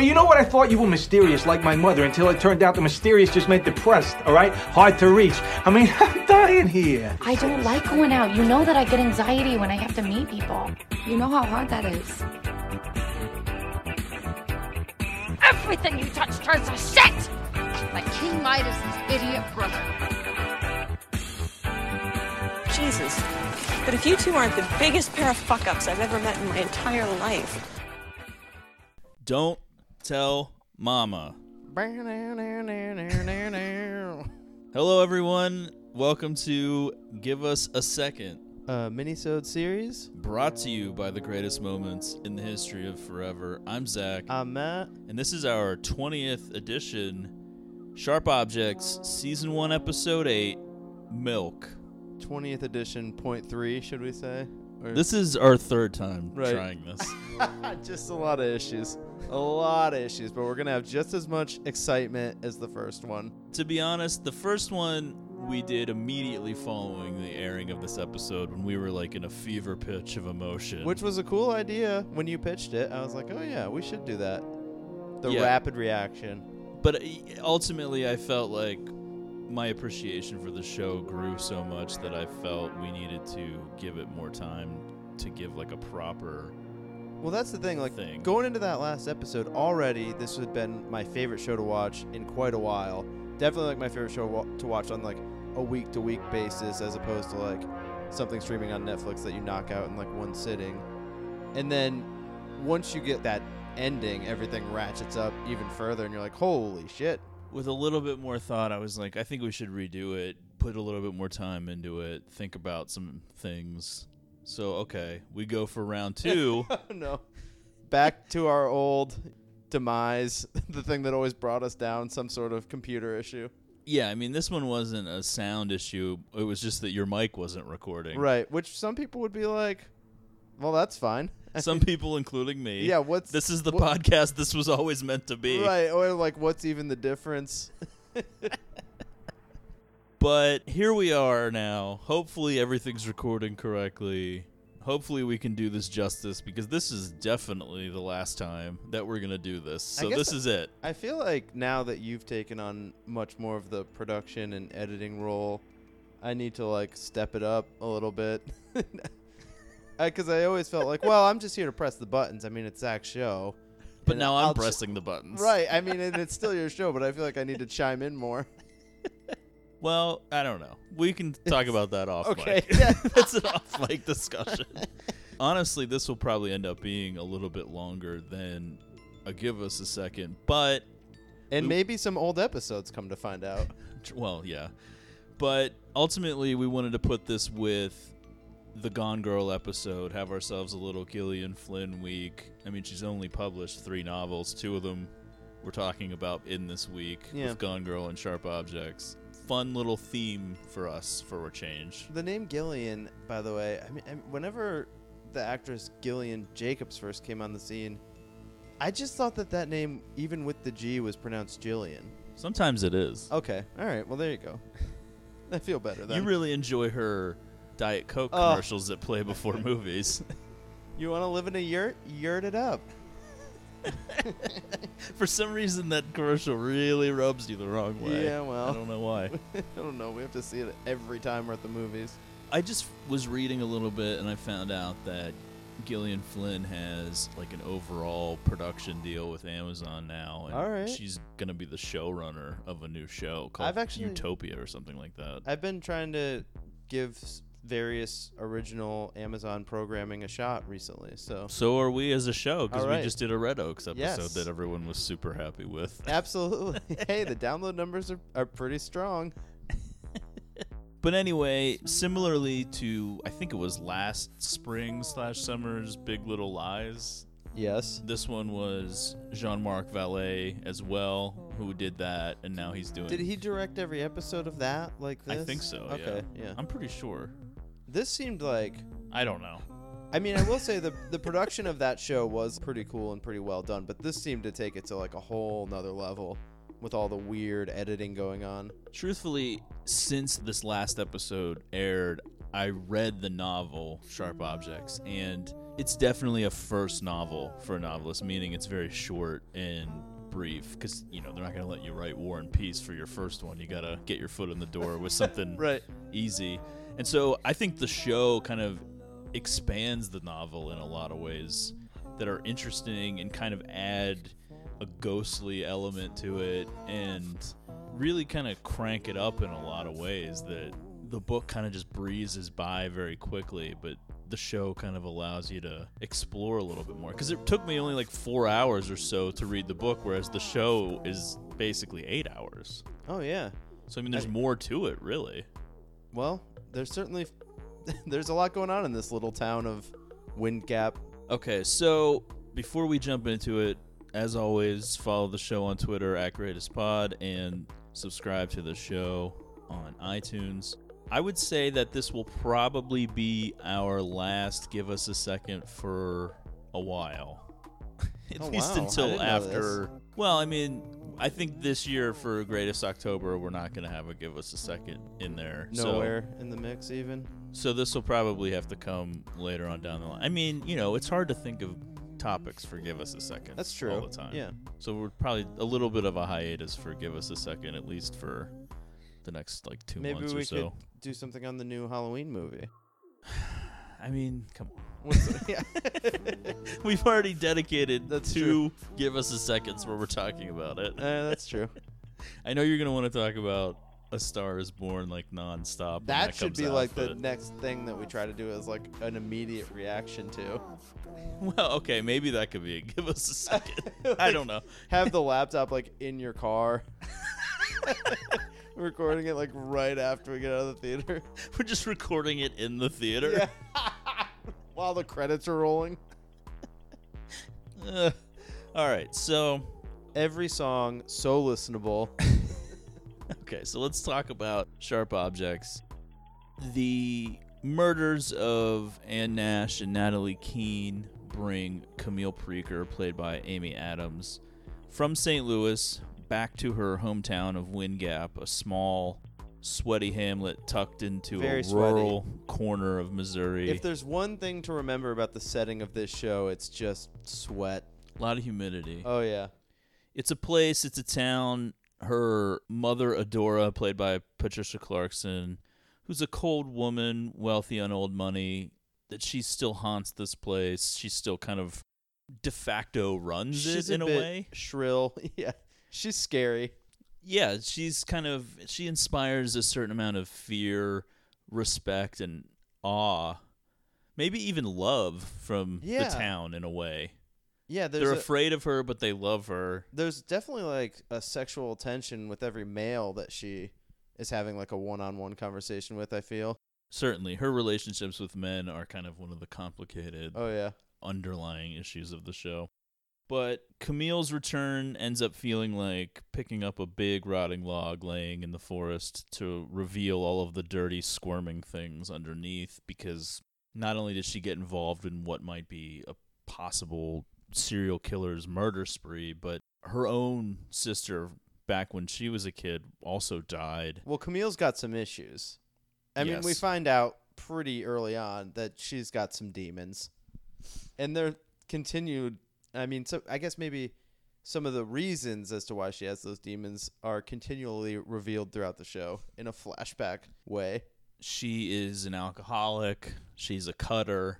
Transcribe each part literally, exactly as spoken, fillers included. But you know what? I thought you were mysterious like my mother until it turned out the mysterious just meant depressed, all right? Hard to reach. I mean, I'm dying here. I don't like going out. You know that I get anxiety when I have to meet people. You know how hard that is. Everything you touch turns to shit! Like King Midas' idiot brother. Jesus. But if you two aren't the biggest pair of fuck-ups I've ever met in my entire life. Don't tell Mama. Hello, everyone. Welcome to Give Us a Second. A minisode series brought to you by the greatest moments in the history of forever. I'm Zach. I'm Matt. And this is our twentieth edition, Sharp Objects, Season one, Episode eight, Milk. twentieth edition, point three, should we say? Or this is our third time right. trying this. Just a lot of issues. A lot of issues, but we're going to have just as much excitement as the first one. To be honest, the first one we did immediately following the airing of this episode when we were like in a fever pitch of emotion. Which was a cool idea when you pitched it. I was like, oh yeah, we should do that. The yeah. rapid reaction. But ultimately I felt like my appreciation for the show grew so much that I felt we needed to give it more time to give like a proper... Well, that's the thing. Like thing. Going into that last episode already, this had been my favorite show to watch in quite a while. Definitely like my favorite show to watch on like a week-to-week basis as opposed to like something streaming on Netflix that you knock out in like one sitting. And then once you get that ending, everything ratchets up even further and you're like, holy shit. With a little bit more thought, I was like, I think we should redo it, put a little bit more time into it, think about some things. So, okay, we go for round two. Oh, no. Back to our old... demise, the thing that always brought us down, some sort of computer issue. Yeah, I mean, this one wasn't a sound issue. It was just that your mic wasn't recording. Right, which some people would be like, well, that's fine. Some people, including me. Yeah, what's... This is the what, podcast this was always meant to be. Right, or like, what's even the difference? But here we are now. Hopefully everything's recording correctly. Hopefully we can do this justice because this is definitely the last time that we're going to do this. So this I, is it. I feel like now that you've taken on much more of the production and editing role, I need to like step it up a little bit. Because I, I always felt like, well, I'm just here to press the buttons. I mean, it's Zach's show. But now I'll I'm pressing ju- the buttons. Right. I mean, and it's still your show, but I feel like I need to chime in more. Well, I don't know. We can talk about that off okay. mic. That's an off mic discussion. Honestly, this will probably end up being a little bit longer than a Give Us a Second, but... And we, maybe some old episodes come to find out. Well, yeah. But ultimately, we wanted to put this with the Gone Girl episode, have ourselves a little Gillian Flynn week. I mean, she's only published three novels. Two of them we're talking about in this week yeah. with Gone Girl and Sharp Objects. Fun little theme for us for a change. The name Gillian, by the way, I mean, I mean, whenever the actress Gillian Jacobs first came on the scene, I just thought that that name, even with the G, was pronounced Jillian. Sometimes it is. Okay. All right. Well, there you go. I feel better then. You really enjoy her Diet Coke oh. commercials that play before movies. You want to live in a yurt? Yurt it up. For some reason, that commercial really rubs you the wrong way. Yeah, well. I don't know why. I don't know. We have to see it every time we're at the movies. I just was reading a little bit, and I found out that Gillian Flynn has, like, an overall production deal with Amazon now. And all right. She's going to be the showrunner of a new show called I've actually, Utopia or something like that. I've been trying to give... various original Amazon programming a shot recently. So so are we as a show, because right. we just did a Red Oaks episode yes. that everyone was super happy with. Absolutely. Hey, the download numbers are, are pretty strong. But anyway, similarly to, I think it was last spring slash summer's Big Little Lies. Yes. This one was Jean-Marc Vallée as well, who did that, and now he's doing... Did he direct every episode of that like this? I think so, okay, yeah. yeah. I'm pretty sure. This seemed like... I don't know. I mean, I will say the the production of that show was pretty cool and pretty well done, but this seemed to take it to like a whole nother level with all the weird editing going on. Truthfully, since this last episode aired, I read the novel Sharp Objects, and it's definitely a first novel for a novelist, meaning it's very short and brief, because, you know, they're not going to let you write War and Peace for your first one. You got to get your foot in the door with something right. easy. And so I think the show kind of expands the novel in a lot of ways that are interesting and kind of add a ghostly element to it and really kind of crank it up in a lot of ways that the book kind of just breezes by very quickly, but the show kind of allows you to explore a little bit more, because it took me only like four hours or so to read the book, whereas the show is basically eight hours. Oh, yeah. So, I mean, there's I, more to it, really. Well, there's certainly there's a lot going on in this little town of Wind Gap. Okay, so before we jump into it, as always, follow the show on Twitter at GreatestPod and subscribe to the show on iTunes. I would say that this will probably be our last Give Us a Second for a while. At oh, least wow. until after. Well, I mean, I think this year for Greatest October, we're not going to have a Give Us a Second in there. Nowhere so, in the mix, even. So this will probably have to come later on down the line. I mean, you know, it's hard to think of topics for Give Us a Second. That's true. All the time. Yeah. So we're probably a little bit of a hiatus for Give Us a Second, at least for the next like two Maybe months or so. Maybe we could do something on the new Halloween movie. I mean, come on. We've already dedicated that's two true. Give Us a Seconds where we're talking about it. Uh, that's true. I know you're going to want to talk about A Star is Born like nonstop. That, that should be out, like the next thing that we try to do is like an immediate reaction to. Well, okay, maybe that could be a Give Us a Second. Like, I don't know. Have the laptop like in your car. Recording it like right after we get out of the theater. We're just recording it in the theater. Yeah. While the credits are rolling. Uh, all right, so every song so listenable. Okay, so let's talk about Sharp Objects. The murders of Ann Nash and Natalie Keene bring Camille Preaker, played by Amy Adams, from Saint Louis back to her hometown of Wind Gap, a small, sweaty hamlet tucked into Very a rural sweaty. corner of Missouri. If there's one thing to remember about the setting of this show, it's just sweat. A lot of humidity. Oh, yeah. It's a place, it's a town. Her mother, Adora, played by Patricia Clarkson, who's a cold woman, wealthy on old money, that she still haunts this place. She still kind of de facto runs she's it in a, a way. Shrill. Yeah. She's scary. Yeah. She's kind of, she inspires a certain amount of fear, respect, and awe, maybe even love from yeah. the town in a way. Yeah, they're afraid a, of her, but they love her. There's definitely like a sexual tension with every male that she is having like a one-on-one conversation with, I feel. Certainly. Her relationships with men are kind of one of the complicated oh, yeah. underlying issues of the show. But Camille's return ends up feeling like picking up a big rotting log laying in the forest to reveal all of the dirty, squirming things underneath, because not only does she get involved in what might be a possible serial killer's murder spree, but her own sister back when she was a kid also died. Well, Camille's got some issues. I yes. mean, we find out pretty early on that she's got some demons. And they're continued, I mean, so I guess maybe some of the reasons as to why she has those demons are continually revealed throughout the show in a flashback way. She is an alcoholic, she's a cutter,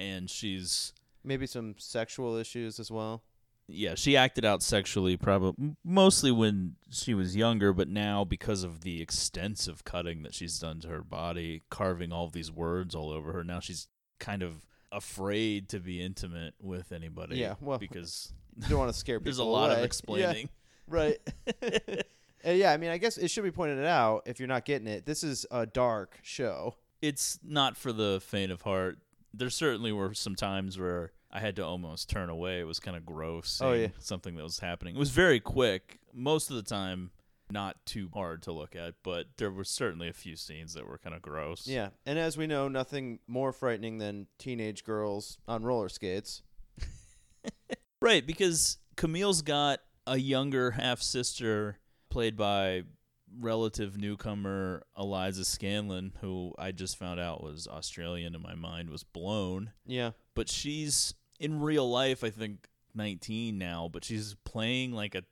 and she's maybe some sexual issues as well. Yeah, she acted out sexually probably mostly when she was younger, but now because of the extensive cutting that she's done to her body, carving all these words all over her, now she's kind of afraid to be intimate with anybody. Yeah, well, because you don't want to scare people There's a lot away. Of explaining. Yeah, right. And yeah, I mean, I guess it should be pointed out, if you're not getting it, this is a dark show. It's not for the faint of heart. There certainly were some times where I had to almost turn away. It was kind of gross. Oh, yeah. Something that was happening. It was very quick. Most of the time, not too hard to look at, but there were certainly a few scenes that were kind of gross. Yeah. And as we know, nothing more frightening than teenage girls on roller skates. Right, because Camille's got a younger half-sister played by relative newcomer Eliza Scanlen, who I just found out was Australian, and my mind was blown. Yeah. But she's, in real life, I think nineteen now, but she's playing like a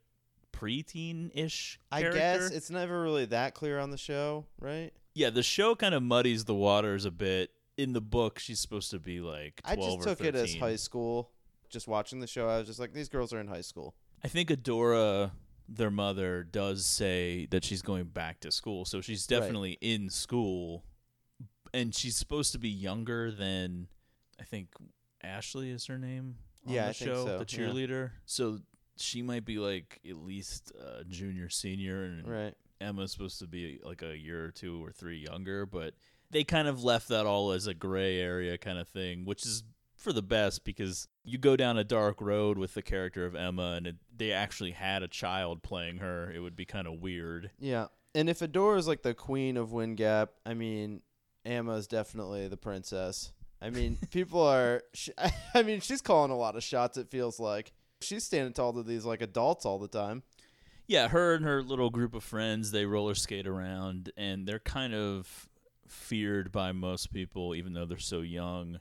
preteen-ish character. I guess it's never really that clear on the show, right? Yeah, the show kind of muddies the waters a bit. In the book, she's supposed to be like twelve or thirteen. I just took it as high school. Just watching the show, I was just like, these girls are in high school. I think Adora, their mother, does say that she's going back to school, so she's definitely right. in school, and she's supposed to be younger than, I think, Ashley is her name on yeah, the I show, think so. The cheerleader. Yeah. So she might be like at least uh, junior, senior, and right. Emma's supposed to be like a year or two or three younger, but they kind of left that all as a gray area kind of thing, which is for the best, because you go down a dark road with the character of Emma, and it, they actually had a child playing her. It would be kind of weird. Yeah, and if Adora's like the queen of Wind Gap, I mean, Emma's definitely the princess. I mean, people are. She, I mean, she's calling a lot of shots. It feels like she's standing tall to these like adults all the time. Yeah, her and her little group of friends, they roller skate around, and they're kind of feared by most people, even though they're so young.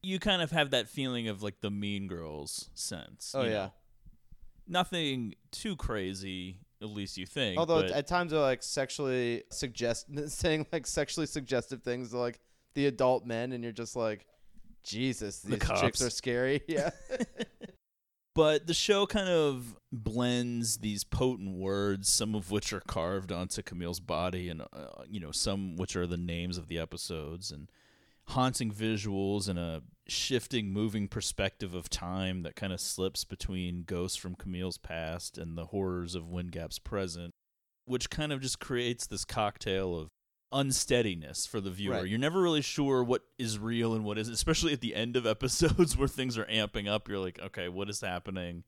You kind of have that feeling of like the Mean Girls sense. Oh, you know? Yeah. Nothing too crazy, at least you think. Although at times they're like sexually suggest saying like sexually suggestive things to like the adult men, and you're just like, Jesus, these the chicks are scary. Yeah. But the show kind of blends these potent words, some of which are carved onto Camille's body, and uh, you know, some which are the names of the episodes, and haunting visuals and a shifting, moving perspective of time that kind of slips between ghosts from Camille's past and the horrors of Wind Gap's present, which kind of just creates this cocktail of unsteadiness for the viewer. Right. You're never really sure what is real and what isn't, especially at the end of episodes where things are amping up. You're like, okay, what is happening?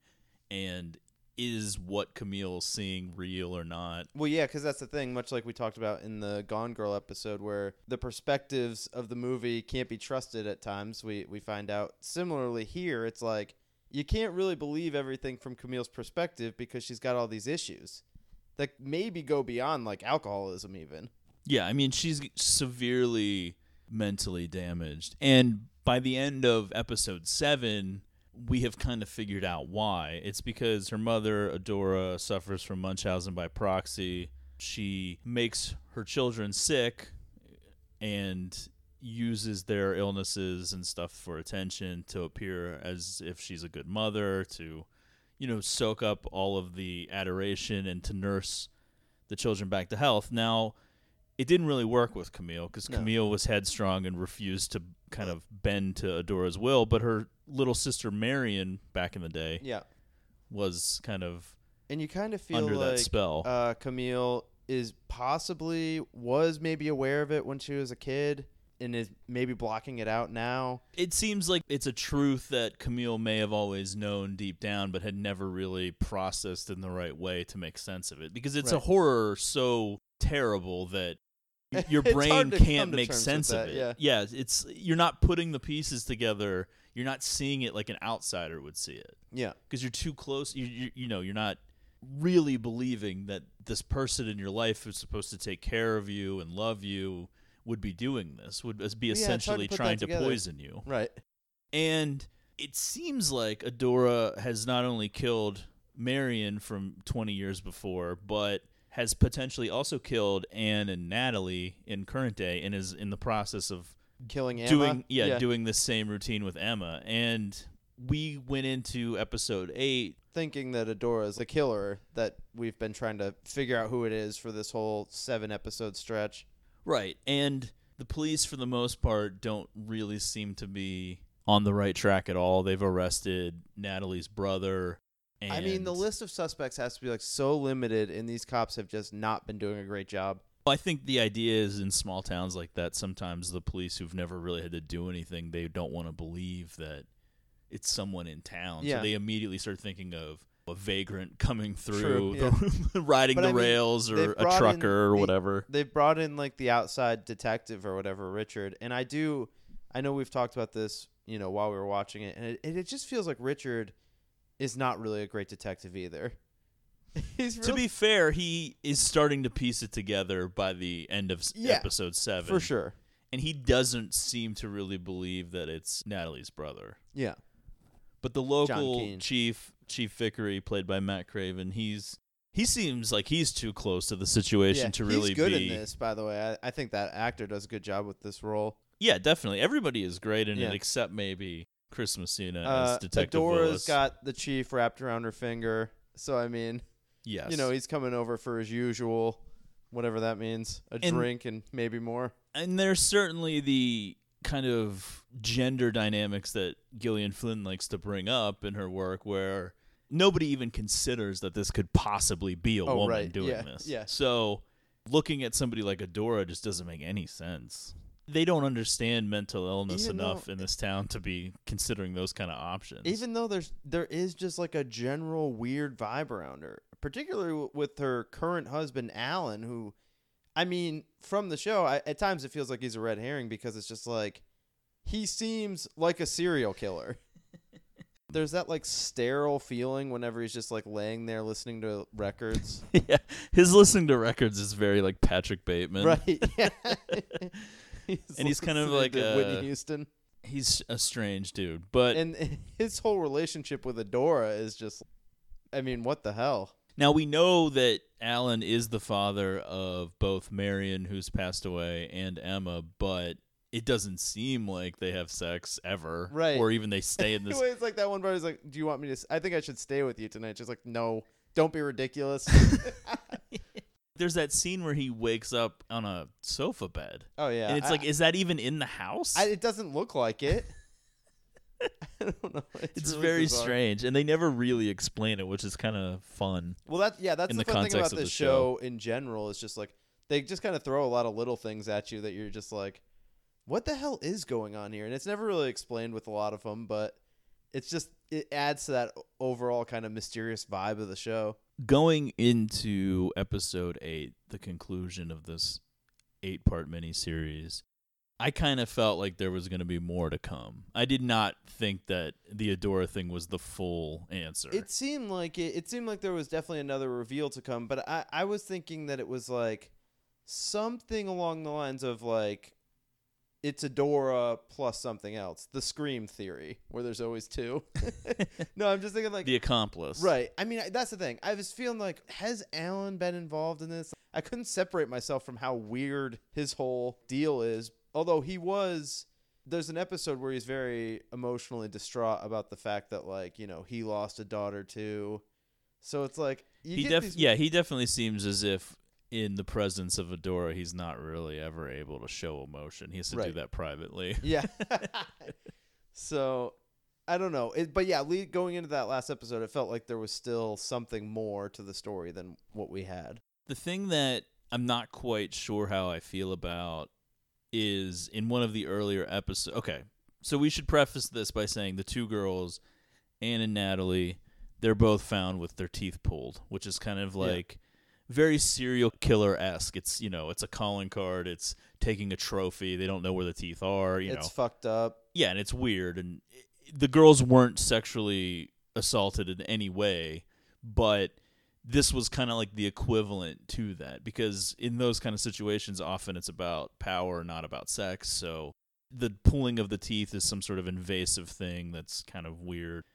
And is what Camille's seeing real or not? Well, yeah, because that's the thing, much like we talked about in the Gone Girl episode, where the perspectives of the movie can't be trusted at times. We we find out similarly here. It's like you can't really believe everything from Camille's perspective because she's got all these issues that maybe go beyond like alcoholism even. Yeah, I mean, she's severely mentally damaged. And by the end of episode seven, we have kind of figured out why. It's because her mother, Adora, suffers from Munchausen by proxy. She makes her children sick and uses their illnesses and stuff for attention to appear as if she's a good mother, to, you know, soak up all of the adoration and to nurse the children back to health. Now, it didn't really work with Camille because no. Camille was headstrong and refused to kind of bend to Adora's will, but her little sister Marion back in the day yeah. was kind of and you kind of feel under like that spell. Uh, Camille is possibly was maybe aware of it when she was a kid and is maybe blocking it out now. It seems like it's a truth that Camille may have always known deep down but had never really processed in the right way to make sense of it, because it's right. a horror so terrible that your brain can't make sense of it. Yeah. yeah, it's you're not putting the pieces together. You're not seeing it like an outsider would see it. Yeah, because you're too close. You, you you know, you're not really believing that this person in your life who's supposed to take care of you and love you would be doing this. Would be yeah, essentially to trying to poison you. Right. And it seems like Adora has not only killed Marion from twenty years before, but has potentially also killed Anne and Natalie in current day, and is in the process of killing Emma. Doing, yeah, yeah, doing the same routine with Emma. And we went into episode eight thinking that Adora is the killer that we've been trying to figure out who it is for this whole seven episode stretch. Right. And the police, for the most part, don't really seem to be on the right track at all. They've arrested Natalie's brother. And I mean, the list of suspects has to be like so limited, and these cops have just not been doing a great job. I think the idea is in small towns like that, sometimes the police who've never really had to do anything, they don't want to believe that it's someone in town. Yeah. So they immediately start thinking of a vagrant coming through, True, the, yeah. riding but the I rails mean, or a trucker in, or whatever. They, they've brought in like the outside detective or whatever, Richard. And I do, I know we've talked about this, you know, while we were watching it, and it, it just feels like Richard is not really a great detective either. He's real... To be fair, he is starting to piece it together by the end of yeah, episode seven. For sure. And he doesn't seem to really believe that it's Natalie's brother. Yeah. But the local chief, Chief Vickery, played by Matt Craven, he's he seems like he's too close to the situation yeah, to really be... He's good be... in this, by the way. I, I think that actor does a good job with this role. Yeah, definitely. Everybody is great in yeah. it, except maybe Chris Messina uh, as Detective Lillis. Adora's got the chief wrapped around her finger, so I mean... Yes. You know, he's coming over for his usual, whatever that means, a and, drink and maybe more. And there's certainly the kind of gender dynamics that Gillian Flynn likes to bring up in her work where nobody even considers that this could possibly be a oh, woman right. doing yeah. this. Yeah. So looking at somebody like Adora just doesn't make any sense. They don't understand mental illness even enough though, in this town to be considering those kind of options. Even though there's there is just like a general weird vibe around her. Particularly w- with her current husband, Alan, who, I mean, from the show, I, at times it feels like he's a red herring because it's just like, he seems like a serial killer. There's that like sterile feeling whenever he's just like laying there listening to records. Yeah, his listening to records is very like Patrick Bateman. Right, yeah. he's and he's kind of like a... Whitney Houston. He's a strange dude, but... And his whole relationship with Adora is just, I mean, what the hell? Now, we know that Alan is the father of both Marion, who's passed away, and Emma, but it doesn't seem like they have sex ever. Right. Or even they stay in this. Anyway, it's like that one part is like, do you want me to? S- I think I should stay with you tonight. She's like, no, don't be ridiculous. There's that scene where he wakes up on a sofa bed. Oh, yeah. And it's I, like, is that even in the house? I, it doesn't look like it. I don't know. It's, it's really very bizarre. Strange, and they never really explain it, which is kind of fun. Well, that yeah, that's the, the fun thing about this show. show in general. It's just like they just kind of throw a lot of little things at you that you're just like, "What the hell is going on here?" And it's never really explained with a lot of them, but it's just it adds to that overall kind of mysterious vibe of the show. Going into episode eight, the conclusion of this eight-part miniseries. I kind of felt like there was going to be more to come. I did not think that the Adora thing was the full answer. It seemed like it, it seemed like there was definitely another reveal to come, but I, I was thinking that it was like something along the lines of like it's Adora plus something else, the Scream theory, where there's always two. No, I'm just thinking like the accomplice. Right. I mean, that's the thing. I was feeling like, has Alan been involved in this? I couldn't separate myself from how weird his whole deal is. Although he was, there's an episode where he's very emotionally distraught about the fact that, like, you know, he lost a daughter too. So it's like, you he get def- these- yeah, he definitely seems as if in the presence of Adora, he's not really ever able to show emotion. He has to right. do that privately. Yeah. So I don't know. It, but yeah, lead, going into that last episode, it felt like there was still something more to the story than what we had. The thing that I'm not quite sure how I feel about is in one of the earlier episodes. Okay, so we should preface this by saying the two girls, Anne and Natalie, they're both found with their teeth pulled, which is kind of like yeah. very serial killer-esque. It's, you know, it's a calling card. It's taking a trophy. They don't know where the teeth are. You it's know. fucked up. Yeah, and it's weird. And the girls weren't sexually assaulted in any way, but this was kind of like the equivalent to that, because in those kind of situations, often it's about power, not about sex. So the pulling of the teeth is some sort of invasive thing that's kind of weird.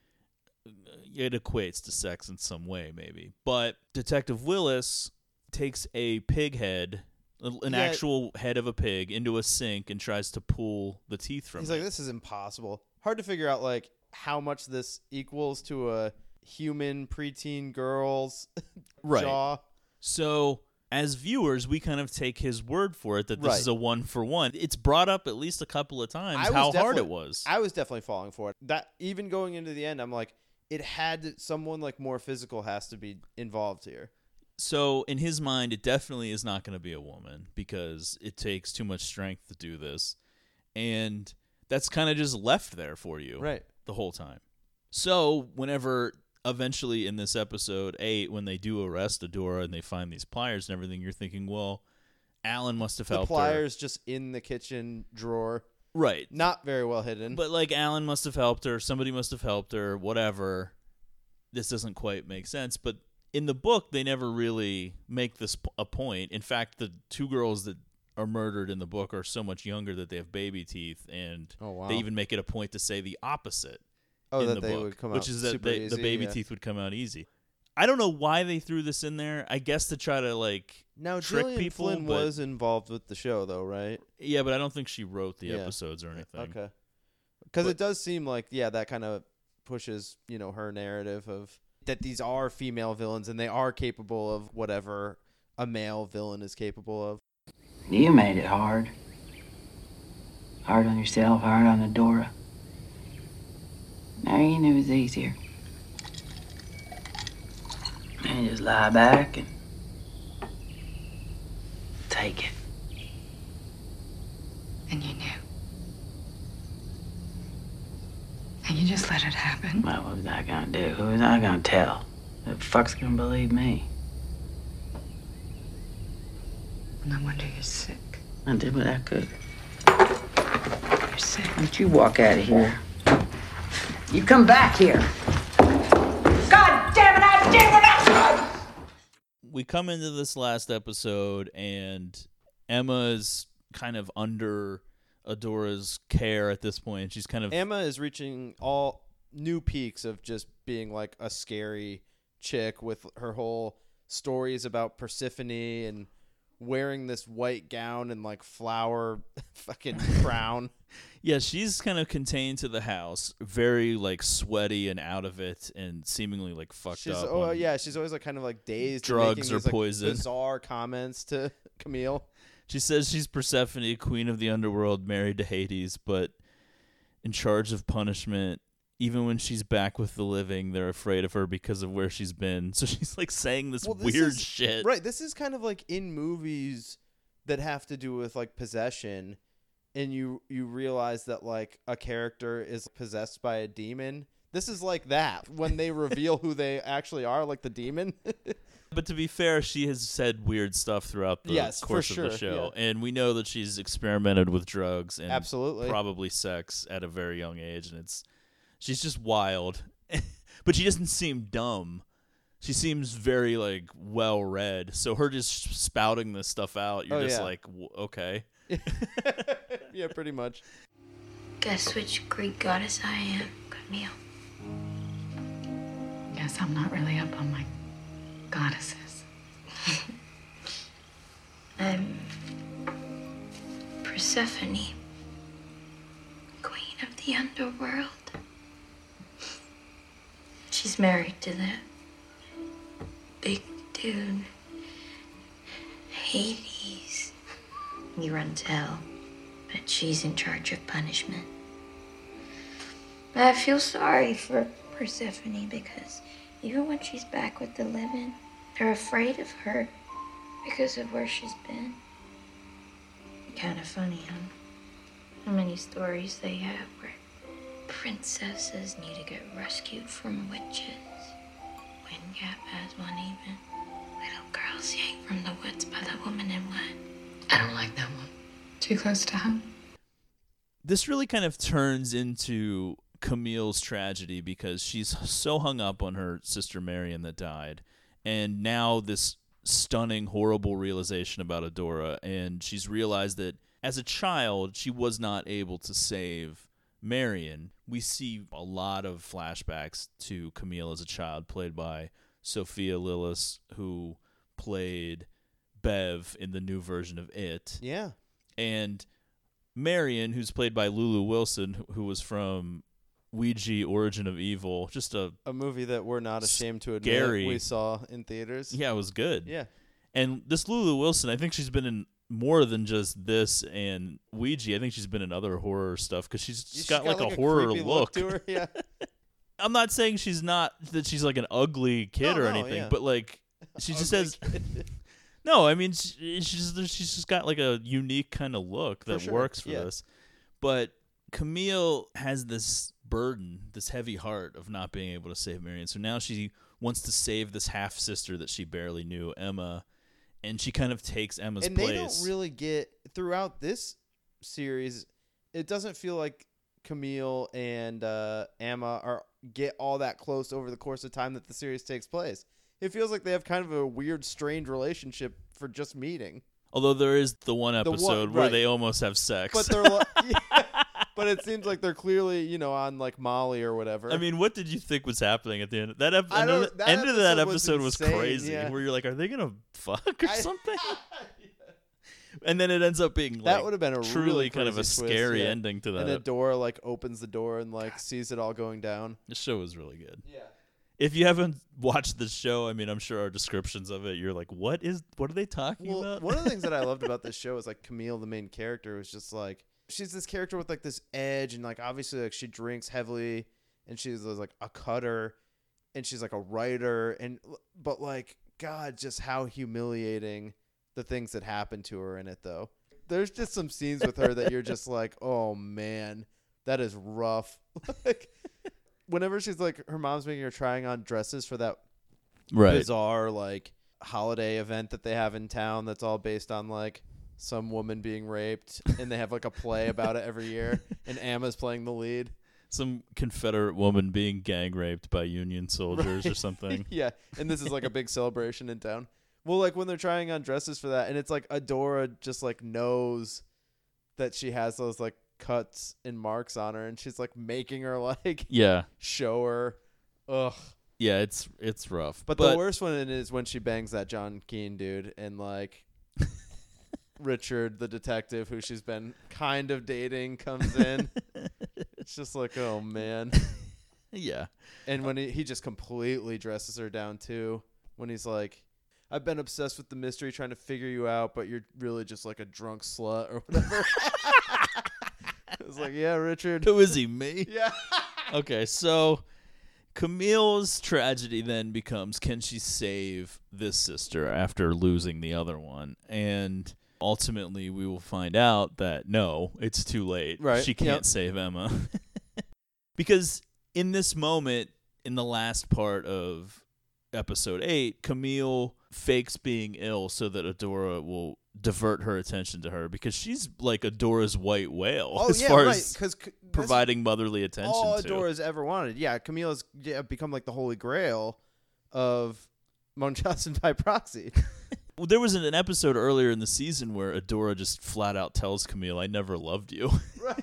It equates to sex in some way, maybe. But Detective Willis takes a pig head, an yeah. actual head of a pig, into a sink and tries to pull the teeth from He's it. He's like, this is impossible. Hard to figure out like how much this equals to a human preteen girls right. jaw. So as viewers, we kind of take his word for it that this right. is a one for one. It's brought up at least a couple of times how hard it was. I was definitely falling for it. That even going into the end, I'm like, it had to, someone like more physical has to be involved here. So in his mind, it definitely is not going to be a woman because it takes too much strength to do this, and that's kind of just left there for you right the whole time. So whenever. Eventually in this episode eight, when they do arrest Adora and they find these pliers and everything, you're thinking, well, Alan must have helped her. The pliers just in the kitchen drawer. Right. Not very well hidden. But like Alan must have helped her. Somebody must have helped her, whatever. This doesn't quite make sense. But in the book, they never really make this a point. In fact, the two girls that are murdered in the book are so much younger that they have baby teeth, and oh, wow. they even make it a point to say the opposite oh, in that the they book, would come out which is that they, easy, the baby yeah. teeth would come out easy. I don't know why they threw this in there. I guess to try to like now, trick Gillian people. Flynn but, was involved with the show, though, right? Yeah, but I don't think she wrote the yeah. episodes or anything. Okay, because it does seem like yeah, that kind of pushes you know her narrative of that these are female villains and they are capable of whatever a male villain is capable of. You made it hard. Hard on yourself, hard on Adora. Marion, it was easier. You just lie back and take it. And you knew. And you just let it happen. Well, what was I gonna do? Who was I gonna tell? Who the fuck's gonna believe me? No wonder you're sick. I did what I could. You're sick. Don't you walk out of here. You come back here. God damn it, I did what I could! We come into this last episode, and Emma's kind of under Adora's care at this point. She's kind of... Emma is reaching all new peaks of just being like a scary chick with her whole stories about Persephone and... wearing this white gown and like flower fucking crown. Yeah, she's kind of contained to the house, very like sweaty and out of it and seemingly like fucked she's, up. Oh yeah, she's always like kind of like dazed. Drugs or these, poison. Like, bizarre comments to Camille. She says she's Persephone, queen of the underworld, married to Hades, but in charge of punishment. Even when she's back with the living, they're afraid of her because of where she's been. So she's like saying this, well, this weird is, shit. Right. This is kind of like in movies that have to do with like possession. And you, you realize that like a character is possessed by a demon. This is like that when they reveal who they actually are, like the demon. But to be fair, she has said weird stuff throughout the yes, course for sure. of the show. Yeah. And we know that she's experimented with drugs and Absolutely. probably sex at a very young age. And it's... She's just wild, but she doesn't seem dumb. She seems very, like, well-read. So her just spouting this stuff out, you're oh, just yeah. like, w- okay. Yeah, pretty much. Guess which Greek goddess I am, Camille. Guess I'm not really up on my goddesses. I'm Persephone, queen of the underworld. She's married to that big dude, Hades. He runs hell, but she's in charge of punishment. I feel sorry for Persephone because even when she's back with the living, they're afraid of her because of where she's been. Kind of funny, huh? How many stories they have where princesses need to get rescued from witches. Wind Gap has one even. Little girls yanked from the woods by the woman in white. I don't like that one. Too close to home. This really kind of turns into Camille's tragedy because she's so hung up on her sister Marion that died. And now this stunning, horrible realization about Adora. And she's realized that as a child, she was not able to save Marion. We see a lot of flashbacks to Camille as a child, played by Sophia Lillis, who played Bev in the new version of It. Yeah. And Marion, who's played by Lulu Wilson, who was from Ouija: Origin of Evil, just a... A movie that we're not ashamed to admit scary. We saw in theaters. Yeah, it was good. Yeah. And this Lulu Wilson, I think she's been in... more than just this and Ouija. I think she's been in other horror stuff because she's, she's got, got like, like a, a horror look. look to her, yeah. I'm not saying she's not that she's like an ugly kid no, or no, anything, yeah. but like she just has. No, I mean she, she's she's just got like a unique kind of look that for sure. works for yeah. this. But Camille has this burden, this heavy heart of not being able to save Marion. So now she wants to save this half sister that she barely knew, Emma. And she kind of takes Emma's and place. And they don't really get, throughout this series, it doesn't feel like Camille and uh, Emma are get all that close over the course of time that the series takes place. it feels like they have kind of a weird, strained relationship for just meeting. Although there is the one episode the one, where right. they almost have sex. But they're like, yeah. But it seems like they're clearly, you know, on like Molly or whatever. I mean, what did you think was happening at the end? That, ep- another, that end of that episode was, was crazy. Yeah. Where you're like, are they gonna fuck or I, something? Yeah. And then it ends up being like that would have been a truly really kind of a twist, scary yeah. ending to that. And the door like opens the door and like sees it all going down. The show is really good. Yeah. If you haven't watched this show, I mean, I'm sure our descriptions of it, you're like, what is? What are they talking well, about? One of the things that I loved about this show is like Camille, the main character, was just like. She's this character with like this edge, and like obviously like she drinks heavily, and she's like a cutter, and she's like a writer, and but like God, just how humiliating the things that happened to her in it though. There's just some scenes with her that you're just like, oh man, that is rough. Like whenever she's like, her mom's making her trying on dresses for that right. bizarre like holiday event that they have in town that's all based on like. Some woman being raped, and they have like a play about it every year, and Emma's playing the lead. Some Confederate woman being gang raped by Union soldiers right. or something. Yeah, and this is like a big celebration in town. Well, like when they're trying on dresses for that, and it's like Adora just like knows that she has those like cuts and marks on her, and she's like making her like yeah show her. Ugh. Yeah, it's it's rough. But, but the worst one is when she bangs that John Keane dude, and like. Richard, the detective who she's been kind of dating, comes in. It's just like, oh man. Yeah. And when he, he just completely dresses her down too, when he's like, I've been obsessed with the mystery trying to figure you out, but you're really just like a drunk slut or whatever. It was like, yeah, Richard. Who is he, me? Yeah. Okay, so Camille's tragedy then becomes, can she save this sister after losing the other one? And ultimately, we will find out that, no, it's too late. Right. She can't yep. save Emma. Because in this moment, in the last part of episode eight, Camille fakes being ill so that Adora will divert her attention to her, because she's like Adora's white whale oh, as yeah, far right. as c- providing motherly attention all to. All Adora's ever wanted. Yeah, Camille has yeah, become like the holy grail of Munchausen by proxy. Well, there was an, an episode earlier in the season where Adora just flat out tells Camille, I never loved you. Right.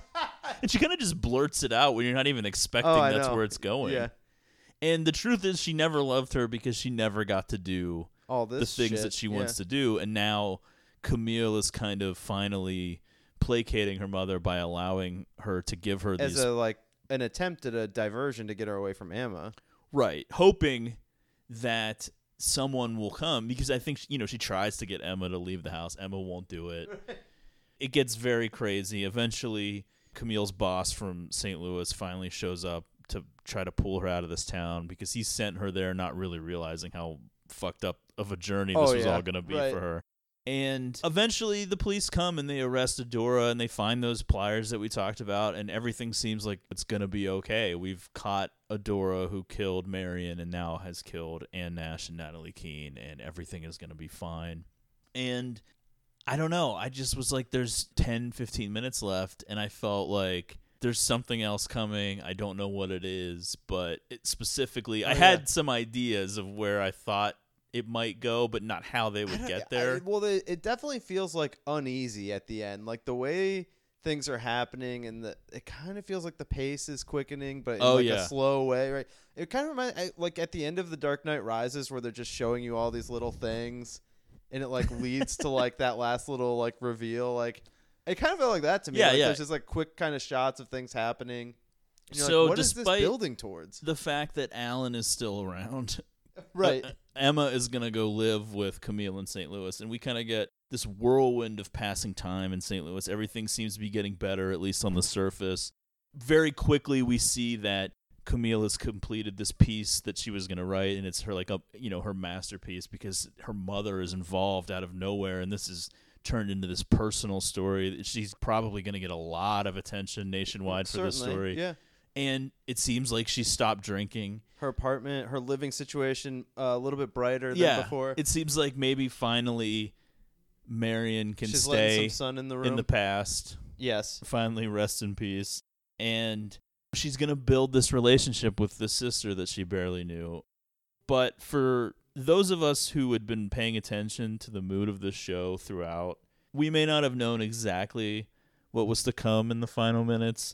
And she kind of just blurts it out when you're not even expecting oh, that's know. where it's going. Yeah. And the truth is she never loved her because she never got to do all this the things shit. that she yeah. wants to do. And now Camille is kind of finally placating her mother by allowing her to give her as these... As a, like, an attempt at a diversion to get her away from Emma. Right. Hoping that someone will come, because I think, you know, she tries to get Emma to leave the house. Emma won't do it. It gets very crazy. Eventually, Camille's boss from Saint Louis finally shows up to try to pull her out of this town, because he sent her there not really realizing how fucked up of a journey this oh, was yeah. all going to be right. for her. And eventually the police come and they arrest Adora, and they find those pliers that we talked about, and everything seems like it's going to be okay. We've caught Adora, who killed Marion and now has killed Ann Nash and Natalie Keene, and everything is going to be fine. And I don't know. I just was like, there's ten, fifteen minutes left, and I felt like there's something else coming. I don't know what it is, but it specifically, oh, I yeah. had some ideas of where I thought it might go, but not how they would get there. I, well, they, it definitely feels like uneasy at the end. Like the way things are happening, and the, it kind of feels like the pace is quickening, but in oh, like yeah. a slow way, right? It kind of reminds I, like at the end of The Dark Knight Rises, where they're just showing you all these little things, and it like leads to like that last little like reveal. Like it kind of felt like that to me. Yeah, like, yeah. There's just like quick kind of shots of things happening. So like, what despite is this building towards? The fact that Alan is still around. Right. Emma is going to go live with Camille in Saint Louis, and we kind of get this whirlwind of passing time in Saint Louis. Everything seems to be getting better, at least on the surface. Very quickly, we see that Camille has completed this piece that she was going to write, and it's her like a, you know, her masterpiece, because her mother is involved out of nowhere, and this is turned into this personal story. She's probably going to get a lot of attention nationwide for Certainly, this story. Yeah. And it seems like she stopped drinking. Her apartment, her living situation, uh, a little bit brighter than yeah, before. It seems like maybe finally Marion can She's stay some sun in the room. In the past. Yes. Finally, rest in peace. And she's going to build this relationship with the sister that she barely knew. But for those of us who had been paying attention to the mood of this show throughout, we may not have known exactly what was to come in the final minutes,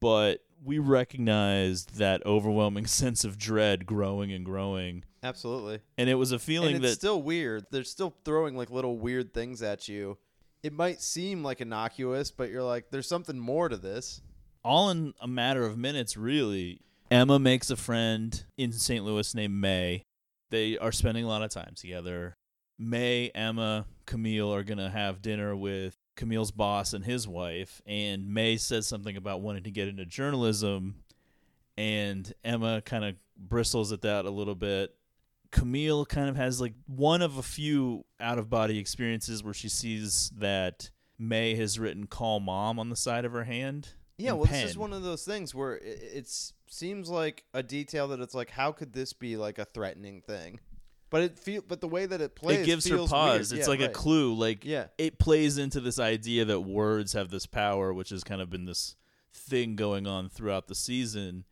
but we recognized that overwhelming sense of dread growing and growing. Absolutely. And it was a feeling and it's that... it's still weird. They're still throwing like little weird things at you. It might seem like innocuous, but you're like, there's something more to this. All in a matter of minutes, really. Emma makes a friend in Saint Louis named May. They are spending a lot of time together. May, Emma, Camille are going to have dinner with Camille's boss and his wife, and May says something about wanting to get into journalism, and Emma kind of bristles at that a little bit. Camille kind of has like one of a few out-of-body experiences where she sees that May has written "Call Mom" on the side of her hand. Yeah, well, pen. This is one of those things where it it's, seems like a detail that it's like, how could this be like a threatening thing? But it feel, but the way that it plays, it gives her pause. Weird. It's yeah, like right. a clue. Like yeah. It plays into this idea that words have this power, which has kind of been this thing going on throughout the season,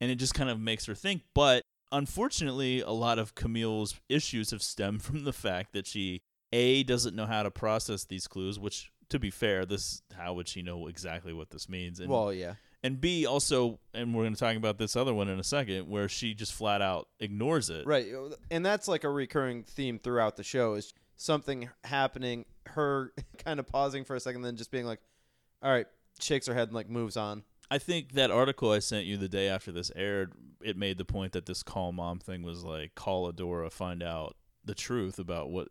and it just kind of makes her think. But unfortunately, a lot of Camille's issues have stemmed from the fact that she a doesn't know how to process these clues. Which, to be fair, this how would she know exactly what this means? And, well, yeah. And B, also, and we're going to talk about this other one in a second, where she just flat out ignores it. Right. And that's like a recurring theme throughout the show, is something happening, her kind of pausing for a second, then just being like, all right, shakes her head and like moves on. I think that article I sent you the day after this aired, it made the point that this "Call Mom" thing was like, call Adora, find out the truth about what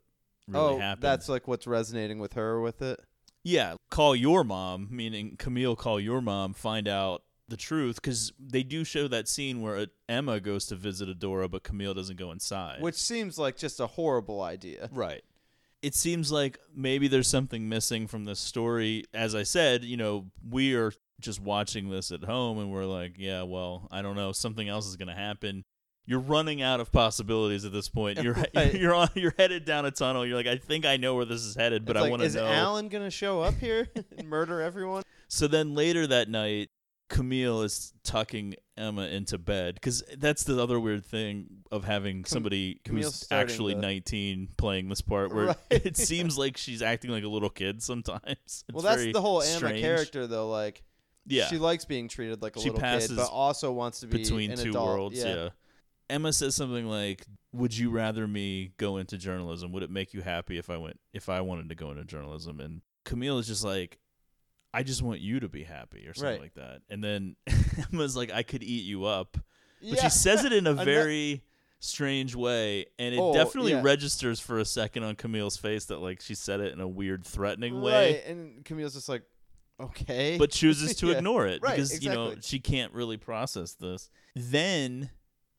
really oh, happened. That's like what's resonating with her with it. Yeah, call your mom, meaning Camille, call your mom, find out the truth, because they do show that scene where Emma goes to visit Adora, but Camille doesn't go inside. Which seems like just a horrible idea. Right. It seems like maybe there's something missing from this story. As I said, you know, we are just watching this at home, and we're like, yeah, well, I don't know, something else is going to happen. You're running out of possibilities at this point. You're right. you're on, you're headed down a tunnel. You're like, I think I know where this is headed, but it's I like, want to know. Is Alan going to show up here and murder everyone? So then later that night, Camille is tucking Emma into bed, because that's the other weird thing of having somebody Cam- who's actually the... nineteen playing this part, where right. it seems like she's acting like a little kid sometimes. It's well, that's the whole strange. Emma character, though. Like, yeah. she likes being treated like a she little kid, but also wants to be between an two adult. Worlds. Yeah. yeah. Emma says something like, would you rather me go into journalism? Would it make you happy if I went, if I wanted to go into journalism? And Camille is just like, I just want you to be happy, or something right. like that. And then Emma's like, I could eat you up. But yeah. she says it in a very strange way. And it oh, definitely yeah. registers for a second on Camille's face that like she said it in a weird threatening right. way. And Camille's just like, okay. But chooses to yeah. ignore it right, because, exactly. you know, she can't really process this. Then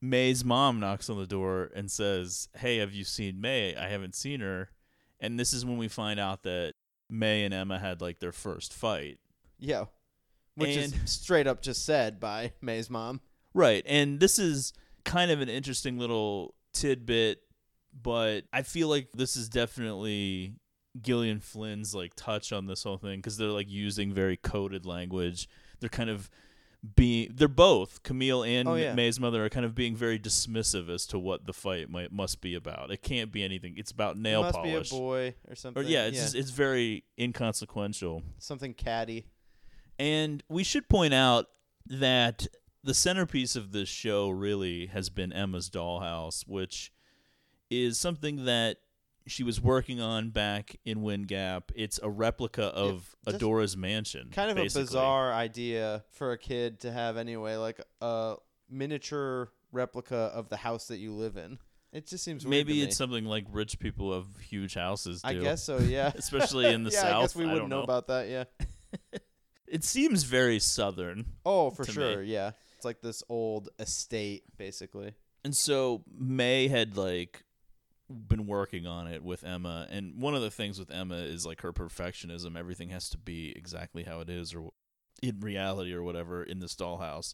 May's mom knocks on the door and says, hey, have you seen May? I haven't seen her. And this is when we find out that May and Emma had like their first fight. Yeah. Which and, is straight up just said by May's mom. Right. And this is kind of an interesting little tidbit, but I feel like this is definitely Gillian Flynn's like touch on this whole thing, because they're like using very coded language. They're kind of being they're both Camille and oh, yeah. May's mother are kind of being very dismissive as to what the fight might must be about. It can't be anything. It's about nail it must polish. Must be a boy or something. Or yeah, it's yeah. Just, it's very inconsequential. Something catty. And we should point out that the centerpiece of this show really has been Emma's dollhouse, which is something that she was working on back in Wind Gap. It's a replica of Adora's mansion. Kind of basically. A bizarre idea for a kid to have anyway, like a miniature replica of the house that you live in. It just seems weird Maybe to it's me. Something like rich people of huge houses do. I guess so, yeah. Especially in the yeah, South. I guess we wouldn't know. know about that, yeah. It seems very Southern. Oh, for sure, me. yeah. It's like this old estate, basically. And so May had like been working on it with Emma, and one of the things with Emma is like her perfectionism. Everything has to be exactly how it is, or in reality, or whatever, in this dollhouse.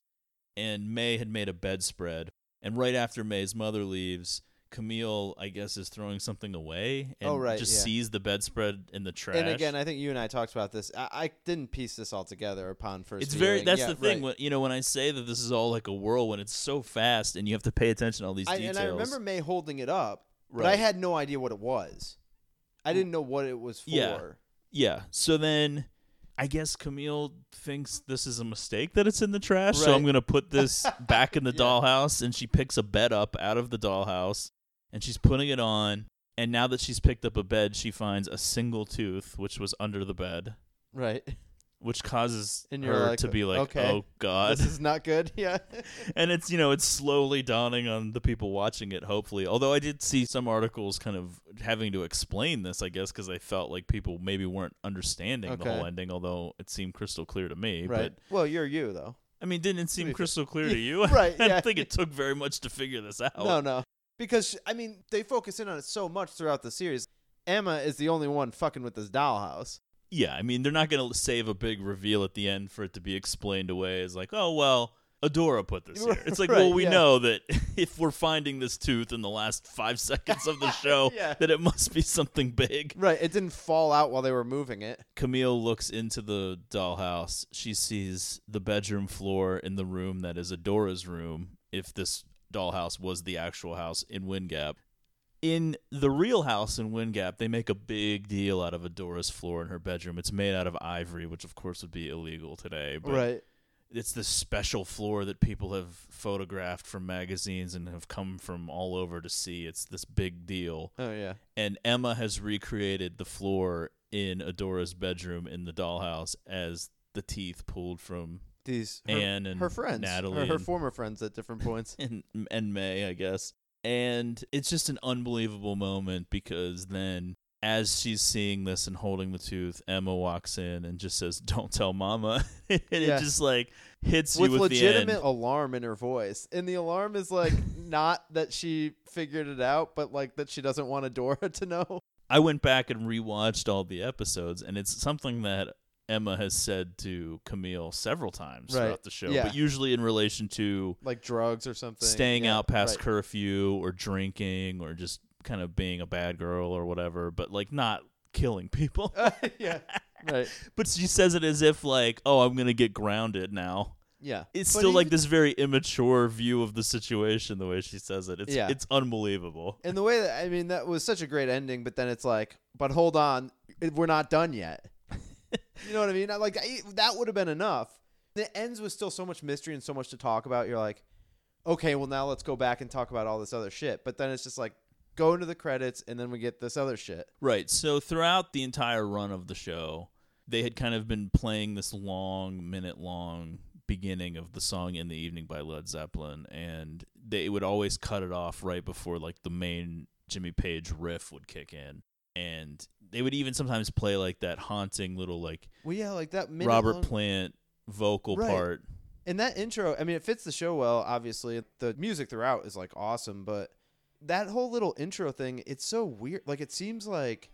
And May had made a bedspread, and right after May's mother leaves, Camille, I guess, is throwing something away and oh, right, just yeah. sees the bedspread in the trash. And again, I think you and I talked about this. I, I didn't piece this all together upon first It's viewing. very. That's yeah, the thing. Right. When, you know, when I say that this is all like a whirlwind, it's so fast, and you have to pay attention to all these I, details. And I remember May holding it up, Right. But I had no idea what it was. I didn't know what it was for. Yeah. Yeah. So then I guess Camille thinks this is a mistake that it's in the trash. Right. So I'm going to put this back in the yeah. dollhouse. And she picks a bed up out of the dollhouse and she's putting it on. And now that she's picked up a bed, she finds a single tooth, which was under the bed. Right. Which causes her like, to be like, okay, oh, God. This is not good. Yeah. And it's, you know, it's slowly dawning on the people watching it, hopefully. Although I did see some articles kind of having to explain this, I guess, because I felt like people maybe weren't understanding okay. the whole ending, although it seemed crystal clear to me. Right. But, well, you're you, though. I mean, didn't it seem crystal clear to you? Right. I yeah. don't think it took very much to figure this out. No, no. Because, I mean, they focus in on it so much throughout the series. Emma is the only one fucking with this dollhouse. Yeah, I mean, they're not going to save a big reveal at the end for it to be explained away as like, oh, well, Adora put this here. It's like, right, well, we yeah. know that if we're finding this tooth in the last five seconds of the show, yeah. that it must be something big. Right, it didn't fall out while they were moving it. Camille looks into the dollhouse. She sees the bedroom floor in the room that is Adora's room, if this dollhouse was the actual house in Wind Gap. In the real house in Wind Gap, they make a big deal out of Adora's floor in her bedroom. It's made out of ivory, which, of course, would be illegal today. But right. It's this special floor that people have photographed from magazines and have come from all over to see. It's this big deal. Oh, yeah. And Emma has recreated the floor in Adora's bedroom in the dollhouse as the teeth pulled from These, her, Anne and her friends, Natalie. Her, her and, former friends at different points. And, and May, I guess. And it's just an unbelievable moment because then as she's seeing this and holding the tooth, Emma walks in and just says, "Don't tell Mama." And yeah. it just like hits with you with legitimate the end. Alarm in her voice. And the alarm is like not that she figured it out, but like that she doesn't want Adora to know. I went back and rewatched all the episodes, and it's something that Emma has said to Camille several times right. throughout the show, yeah. but usually in relation to like drugs or something, staying yeah, out past right. curfew or drinking or just kind of being a bad girl or whatever, but like not killing people. uh, yeah, right. But she says it as if like, oh, I'm going to get grounded now. Yeah. It's but still even, like this very immature view of the situation, the way she says it. It's yeah. it's unbelievable. And the way that, I mean, that was such a great ending, but then it's like, but hold on, we're not done yet. You know what I mean? Like, I, that would have been enough. The ends was still so much mystery and so much to talk about. You're like, okay, well, now let's go back and talk about all this other shit. But then it's just like, go into the credits, and then we get this other shit. Right. So throughout the entire run of the show, they had kind of been playing this long, minute-long beginning of the song In the Evening by Led Zeppelin, and they would always cut it off right before, like, the main Jimmy Page riff would kick in. And they would even sometimes play like that haunting little like, well, yeah, like that Robert long... Plant vocal right. part. And that intro, I mean, it fits the show well, obviously. The music throughout is like awesome, but that whole little intro thing, it's so weird. Like it seems like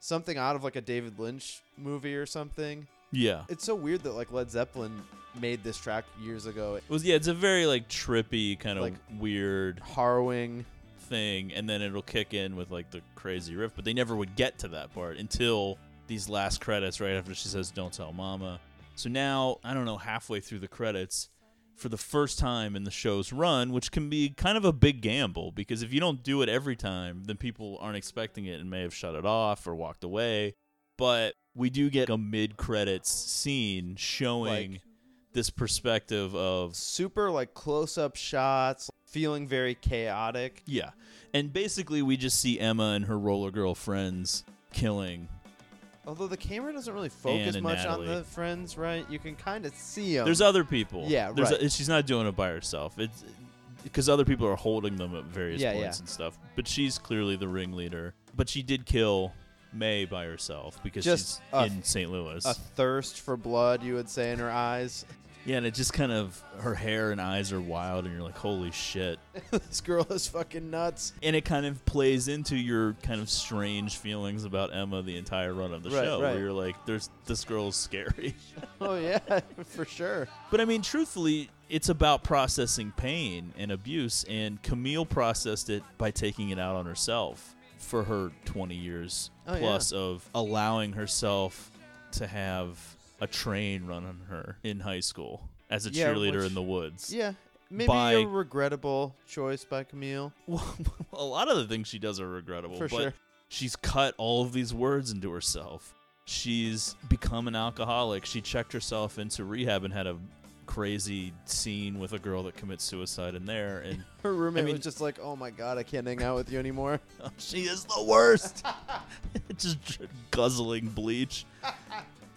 something out of like a David Lynch movie or something. Yeah. It's so weird that like Led Zeppelin made this track years ago. It was yeah, it's a very like trippy kind of like, weird harrowing thing, and then it'll kick in with like the crazy riff, but they never would get to that part until these last credits right after she says "Don't tell Mama." So now I don't know, halfway through the credits, for the first time in the show's run, which can be kind of a big gamble because if you don't do it every time, then people aren't expecting it and may have shut it off or walked away, but we do get a mid-credits scene showing like this perspective of super like close-up shots, feeling very chaotic. Yeah. And basically we just see Emma and her roller girl friends killing. Although the camera doesn't really focus much Natalie. on the friends, right? You can kind of see them. There's other people. Yeah, There's right. A, she's not doing it by herself. It's because other people are holding them at various yeah, points yeah. and stuff. But she's clearly the ringleader. But she did kill May by herself because just she's a, in Saint Louis. A thirst for blood, you would say, in her eyes. Yeah, and it just kind of, her hair and eyes are wild, and you're like, holy shit. This girl is fucking nuts. And it kind of plays into your kind of strange feelings about Emma the entire run of the right, show, right. where you're like, "There's this girl's scary." Oh, yeah, for sure. But, I mean, truthfully, it's about processing pain and abuse, and Camille processed it by taking it out on herself for her twenty years oh, plus yeah. of allowing herself to have a train run on her in high school as a yeah, cheerleader which, in the woods. Yeah. Maybe by, a regrettable choice by Camille. Well, a lot of the things she does are regrettable. For but sure. She's cut all of these words into herself. She's become an alcoholic. She checked herself into rehab and had a crazy scene with a girl that commits suicide in there. And her roommate I mean, was just like, oh my God, I can't hang out with you anymore. She is the worst. Just guzzling bleach.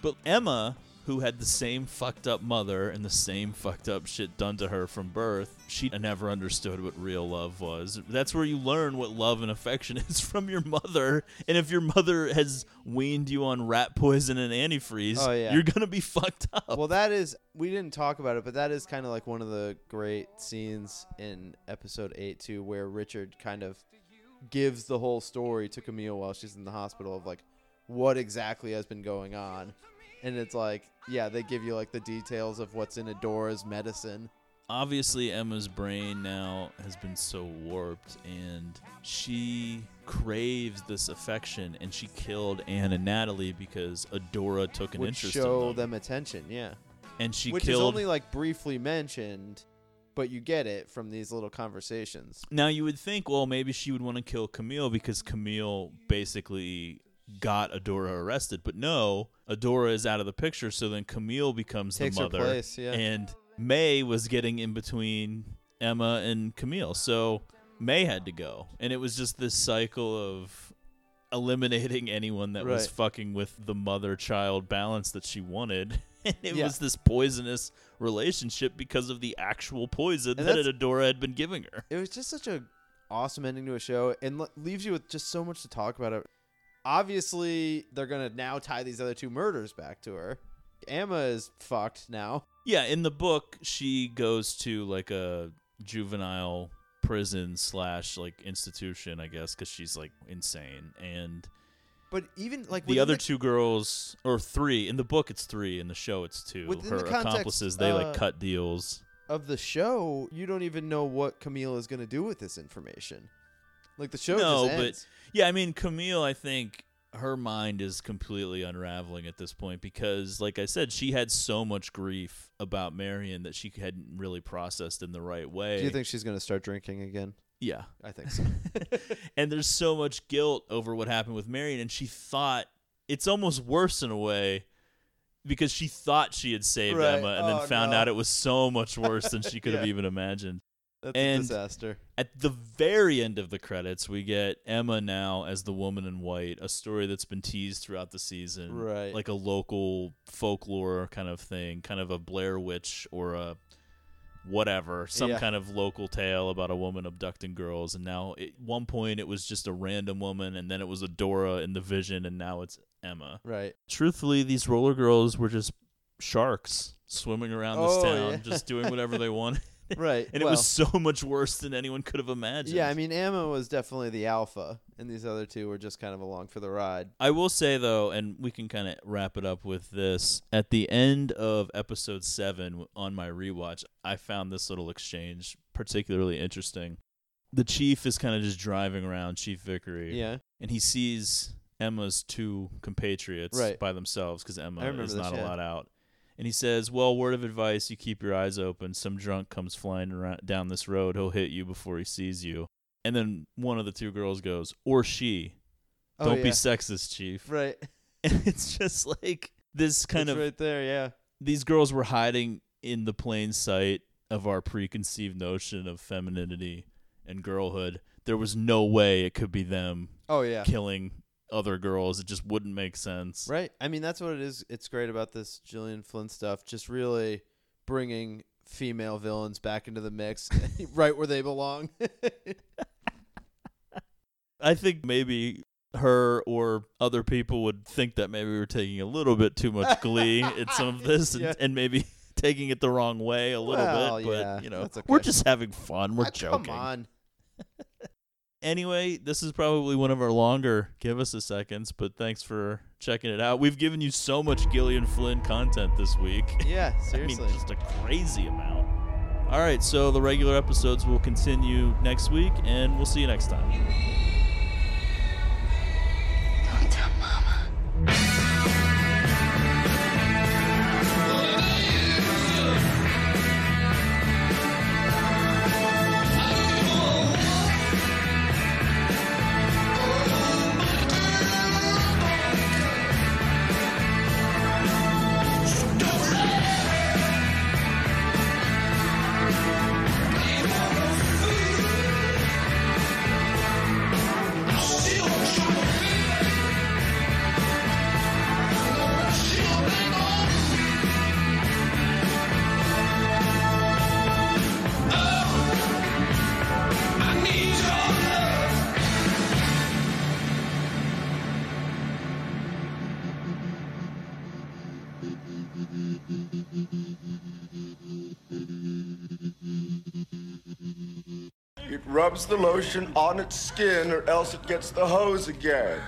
But Emma, who had the same fucked up mother and the same fucked up shit done to her from birth, she never understood what real love was. That's where you learn what love and affection is from your mother. And if your mother has weaned you on rat poison and antifreeze, oh, yeah. you're going to be fucked up. Well, that is, we didn't talk about it, but that is kind of like one of the great scenes in episode eight, too, where Richard kind of gives the whole story to Camille while she's in the hospital of like what exactly has been going on. And it's like, yeah, they give you like the details of what's in Adora's medicine. Obviously, Emma's brain now has been so warped, and she craves this affection, and she killed Anne and Natalie because Adora took an Would interest in them. Show them attention, yeah. And she Which killed... is only like briefly mentioned, but you get it from these little conversations. Now, you would think, well, maybe she would want to kill Camille because Camille basically got Adora arrested, but no, Adora is out of the picture, so then Camille becomes Takes the mother, her place, yeah. and May was getting in between Emma and Camille, so May had to go, and it was just this cycle of eliminating anyone that right. was fucking with the mother-child balance that she wanted, and it yeah. was this poisonous relationship because of the actual poison and that Adora had been giving her. It was just such a awesome ending to a show, and le- leaves you with just so much to talk about it. Obviously, they're going to now tie these other two murders back to her. Emma is fucked now. Yeah, in the book, she goes to like a juvenile prison slash like institution, I guess, because she's like insane. And but even like the other the, two girls, or three, in the book it's three, in the show it's two. Her the accomplices, they uh, like cut deals. Of the show, you don't even know what Camille is going to do with this information. Like, the show no, just ends. But, yeah, I mean, Camille, I think her mind is completely unraveling at this point because, like I said, she had so much grief about Marion that she hadn't really processed in the right way. Do you think she's going to start drinking again? Yeah. I think so. And there's so much guilt over what happened with Marion, and she thought it's almost worse in a way because she thought she had saved right. Emma and oh, then found no. out it was so much worse than she could yeah. have even imagined. That's and a disaster. At the very end of the credits, we get Emma now as the woman in white, a story that's been teased throughout the season. Right. Like a local folklore kind of thing, kind of a Blair Witch or a whatever, some yeah. kind of local tale about a woman abducting girls. And now at one point it was just a random woman, and then it was Adora in the vision, and now it's Emma. Right. Truthfully, these roller girls were just sharks swimming around oh, this town, yeah. just doing whatever they wanted. Right. And well, it was so much worse than anyone could have imagined. Yeah, I mean, Emma was definitely the alpha, and these other two were just kind of along for the ride. I will say, though, and we can kind of wrap it up with this, at the end of episode seven on my rewatch, I found this little exchange particularly interesting. The chief is kind of just driving around, Chief Vickery. Yeah. And he sees Emma's two compatriots right. by themselves because Emma is not shit. allowed out. And he says, well, word of advice, you keep your eyes open. Some drunk comes flying around down this road. He'll hit you before he sees you. And then one of the two girls goes, or she. Oh, Don't yeah. be sexist, Chief. Right. And it's just like this kind it's of... right there, yeah. These girls were hiding in the plain sight of our preconceived notion of femininity and girlhood. There was no way it could be them oh, yeah. killing other girls. It just wouldn't make sense. Right. I mean, that's what it is. It's great about this Gillian Flynn stuff, just really bringing female villains back into the mix right where they belong. I think maybe her or other people would think that maybe we were taking a little bit too much glee at some of this and, yeah. and maybe taking it the wrong way a little well, bit, but yeah, you know, okay. we're just having fun. We're ah, joking. Come on. Anyway, this is probably one of our longer Give Us a Seconds, but thanks for checking it out. We've given you so much Gillian Flynn content this week. Yeah, seriously. I mean, just a crazy amount. All right, so the regular episodes will continue next week, and we'll see you next time. Don't tell Mama. rubs the lotion on its skin or else it gets the hose again.